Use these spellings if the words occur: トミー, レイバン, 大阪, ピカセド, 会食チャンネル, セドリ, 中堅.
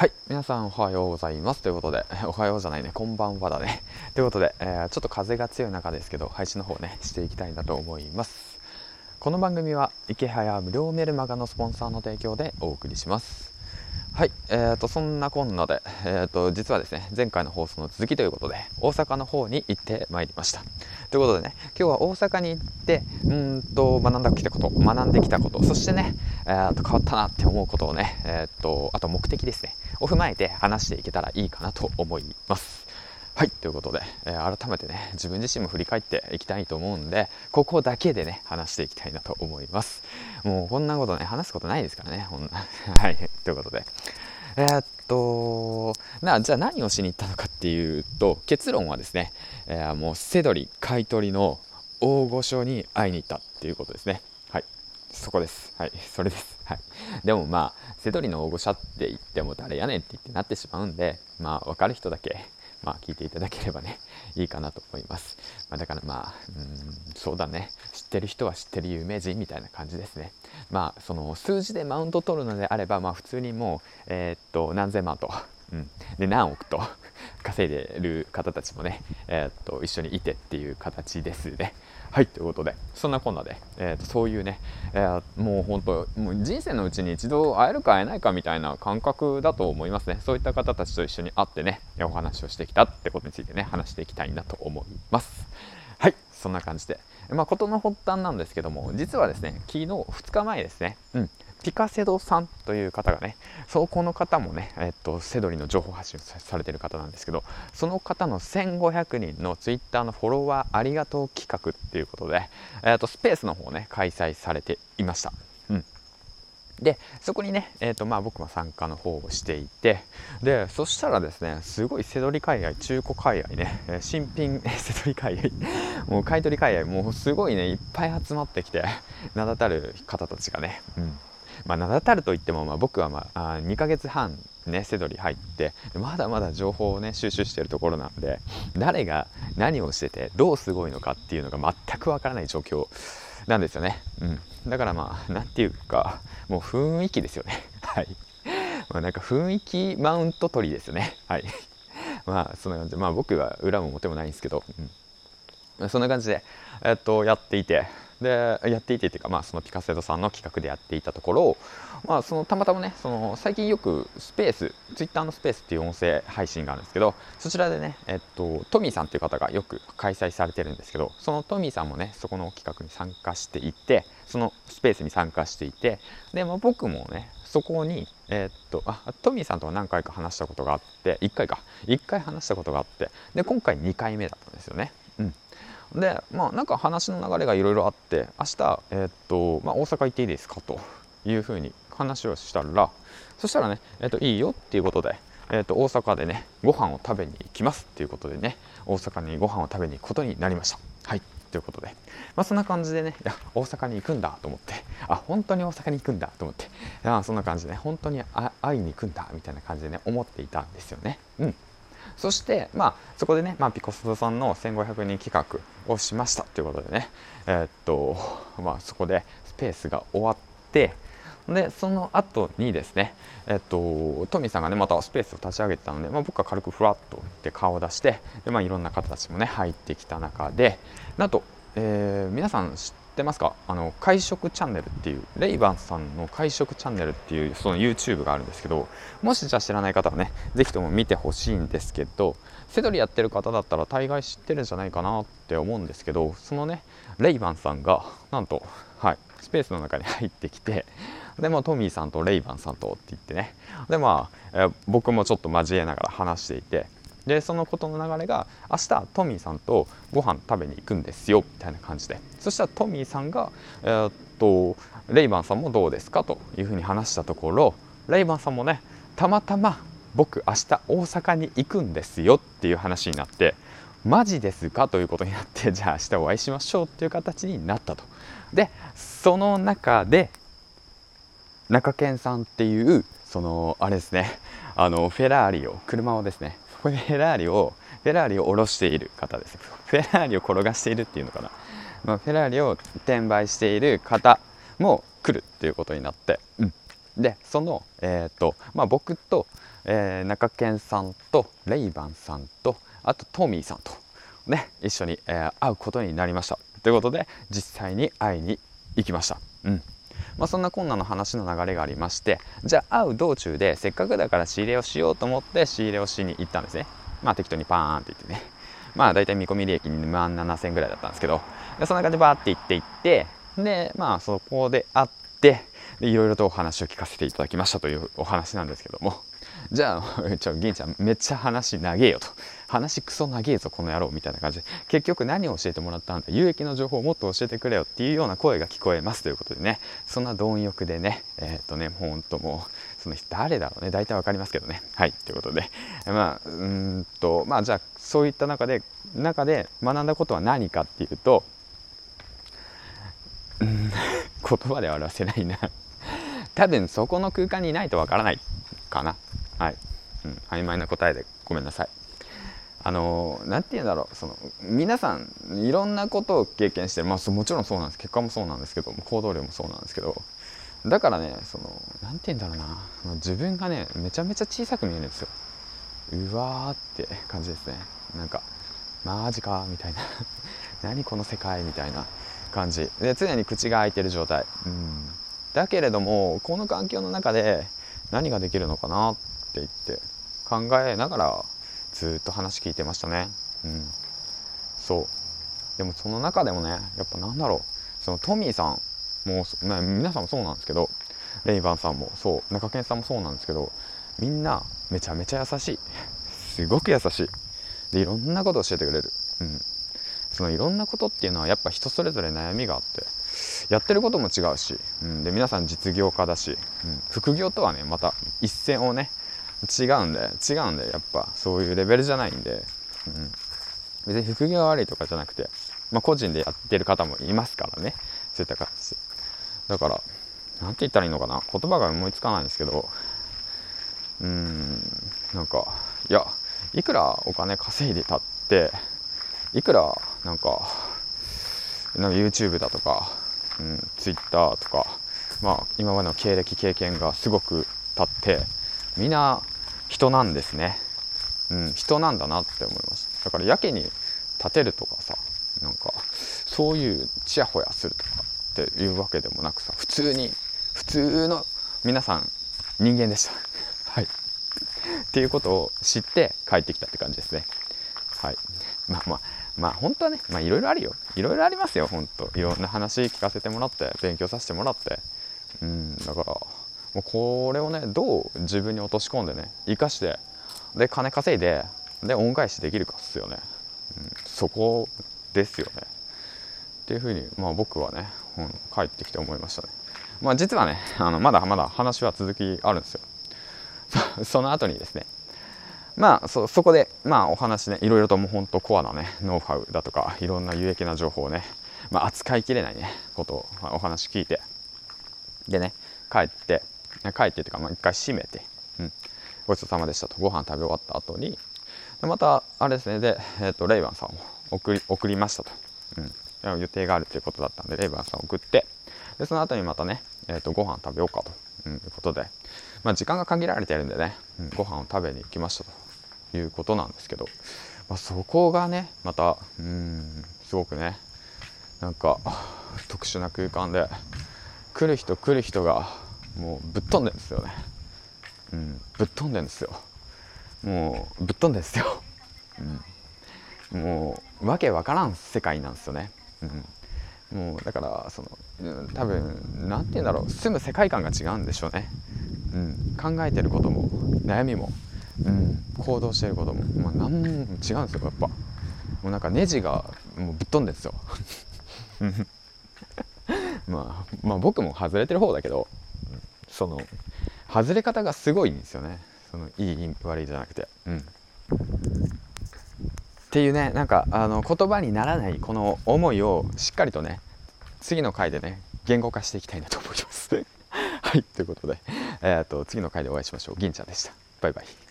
はい、皆さんおはようございますということで、おはようじゃないね、こんばんはだねということで、ちょっと風が強い中ですけど配信の方ねしていきたいなと思います。この番組は池早無料メルマガのスポンサーの提供でお送りします。はい、そんなこんなで、実はですね前回の放送の続きということで大阪の方に行ってまいりましたということでね、今日は大阪に行って学んできたこと、そしてね、変わったなって思うことをね、あと目的ですねを踏まえて話していけたらいいかなと思います。はい、ということで、改めてね自分自身も振り返っていきたいと思うんで、ここだけでね話していきたいなと思います。もうこんなことね話すことないですからねはい、ということでじゃあ何をしに行ったのかっていうと、結論はですね、もうセドリ買取の大御所に会いに行ったっていうことですね。はい、そこです。はい、それです。はい、でもまあセドリの大御所って言っても誰やねんって言ってなってしまうんで、まあ分かる人だけ聞いていただければねいいかなと思います。だからそうだね、知ってる人は知ってる有名人みたいな感じですね。その数字でマウント取るのであれば、普通にもう、何千万と、で何億と稼いでる方たちもね、一緒にいてっていう形ですね。はい、ということでそんなこんなで、そういうね、もう本当人生のうちに一度会えるか会えないかみたいな感覚だと思いますね。そういった方たちと一緒に会ってねお話をしてきたってことについてね話していきたいなと思います。はい、そんな感じで、ことの発端なんですけども、実はですね昨日2日前ですね、ピカセドさんという方がね、この方もね、セドリの情報発信をされている方なんですけど、その方の1500人のツイッターのフォロワーありがとう企画っていうことで、スペースの方をね開催されていました。でそこにね、僕も参加の方をしていて、でそしたらですねすごいセドリ海外、中古海外ね、新品セドリ海外、もう買い取り海外、もうすごいねいっぱい集まってきて、名だたる方たちがね、名だたるといっても、僕は、2ヶ月半ねセドリ入ってまだまだ情報をね収集しているところなので、誰が何をしててどうすごいのかっていうのが全くわからない状況なんですよね。だからなんていうかもう雰囲気ですよね。はい、なんか雰囲気マウント取りですよね。はいそんな感じで、僕は裏も表もないんですけど、そんな感じで、やっていて、でやっていてっていうか、そのピカセドさんの企画でやっていたところを、そのたまたまねその最近よくスペース、ツイッターのスペースっていう音声配信があるんですけど、そちらでね、トミーさんっていう方がよく開催されてるんですけど、そのトミーさんもねそこの企画に参加していて、そのスペースに参加していて、で、僕もねそこに、トミーさんとは何回か話したことがあって、1回話したことがあって、で今回2回目だったんですよね。でなんか話の流れがいろいろあって、明日、大阪行っていいですかというふうに話をしたら、そしたらね、いいよっていうことで、大阪でねご飯を食べに行きますっていうことでね、大阪にご飯を食べに行くことになりました。はいということで、そんな感じでね、大阪に行くんだと思って、本当に大阪に行くんだと思って、そんな感じでね本当に会いに行くんだみたいな感じでね思っていたんですよね。そして、そこでね、ピカセドさんの1500人企画をしましたということでね、そこでスペースが終わって、でその後にですね、トミーさんがねまたスペースを立ち上げてたので、僕は軽くふらっと行って顔を出して、で、いろんな方たちもね入ってきた中で、なんと、皆さん知ってますか、会食チャンネルっていう、レイバンさんの会食チャンネルっていうその YouTube があるんですけど、もしじゃあ知らない方はねぜひとも見てほしいんですけど、セドリやってる方だったら大概知ってるんじゃないかなって思うんですけど、そのねレイバンさんがなんと、スペースの中に入ってきて、でトミーさんとレイバンさんとって言ってね、で僕もちょっと交えながら話していて、でそのことの流れが、明日トミーさんとご飯食べに行くんですよみたいな感じで、そしたらトミーさんが、レイバンさんもどうですかというふうに話したところ、レイバンさんもねたまたま僕明日大阪に行くんですよっていう話になって、マジですかということになって、じゃあ明日お会いしましょうっていう形になったと。でその中で中堅さんっていう、そのあれですね、フェラーリを車をですね、フェラーリを下ろしている方です。フェラーリを転がしているっていうのかな、フェラーリを転売している方も来るっていうことになって、でその僕と中堅さんとレイバンさんとあとトミーさんとね一緒に、会うことになりましたということで実際に会いに行きました。そんなこんなの話の流れがありまして、じゃあ会う道中でせっかくだから仕入れをしようと思って仕入れをしに行ったんですね。適当にパーンって行ってね、だいたい見込み利益27000円ぐらいだったんですけど、そんな感じでバーって行ってでそこで会っていろいろとお話を聞かせていただきましたというお話なんですけども、じゃあ銀ちゃんめっちゃ話長えよと、話クソ長えぞこの野郎みたいな感じで、結局何を教えてもらったんだ、有益の情報をもっと教えてくれよっていうような声が聞こえますということでね、そんな貪欲でねほんともうその人誰だろうね、大体わかりますけどね、はいということでじゃあそういった中で学んだことは何かっていうと言葉で表せないな多分そこの空間にいないとわからないかな、曖昧な答えでごめんなさい。なんて言うんだろう、皆さんいろんなことを経験して、もちろんそうなんです、結果もそうなんですけど行動量もそうなんですけど、だからねなんて言うんだろうな、自分がねめちゃめちゃ小さく見えるんですよ。うわーって感じですね。マジかみたいな何この世界みたいな感じで、常に口が開いてる状態、だけれどもこの環境の中で何ができるのかなって言って考えながらずっと話聞いてましたね。でもその中でもね、やっぱトミーさんも、皆さんもそうなんですけど、レイバンさんもそう、中堅さんもそうなんですけど、みんなめちゃめちゃ優しいすごく優しいで、いろんなことを教えてくれる、そのいろんなことっていうのはやっぱ人それぞれ悩みがあってやってることも違うし、で皆さん実業家だし、副業とはねまた一線をね違うんでやっぱそういうレベルじゃないんで、別に副業が悪いとかじゃなくて、個人でやってる方もいますからね、そういった形で。だからなんて言ったらいいのかな、言葉が思いつかないんですけど、いくらお金稼いでたっていくらYouTube だとか、Twitter とか、今までの経歴経験がすごくたってみんな人なんですね、人なんだなって思います。だからやけに立てるとかさ、そういうチヤホヤするとかっていうわけでもなくさ、普通の皆さん人間でしたはいっていうことを知って帰ってきたって感じですね。本当はね、いろいろあるよ、いろいろありますよ、本当いろんな話聞かせてもらって勉強させてもらって、だからもうこれをねどう自分に落とし込んでね生かしてで金稼いでで恩返しできるかっすよね、そこですよねっていうふうに、僕はね、帰ってきて思いましたね。実はねまだ話は続きあるんですよ。その後にですねそこで、お話ねいろいろともう本当コアなねノウハウだとかいろんな有益な情報をね、扱いきれないねことをお話聞いてでね帰ってというか一回閉めて、ごちそうさまでしたとご飯食べ終わった後にまたあれですねで、レイバンさんを送りましたと、予定があるということだったんでレイバンさんを送ってでその後にまたね、ご飯食べようかということで、時間が限られてるんでね、ご飯を食べに行きましたということなんですけど、そこがねまたすごくね特殊な空間で来る人がもうぶっ飛んでるんですよね、ぶっ飛んでるんですよ、もうわけわからん世界なんですよね、もうだから多分なんて言うんだろう、住む世界観が違うんでしょうね、考えてることも悩みも、行動してることも、何も違うんですよ。やっぱもうネジがもうぶっ飛んでるんですよ僕も外れてる方だけど外れ方がすごいんですよね、いい悪いじゃなくて、っていうね言葉にならないこの思いをしっかりとね次の回でね言語化していきたいなと思いますはいということで、次の回でお会いしましょう。銀ちゃんでした。バイバイ。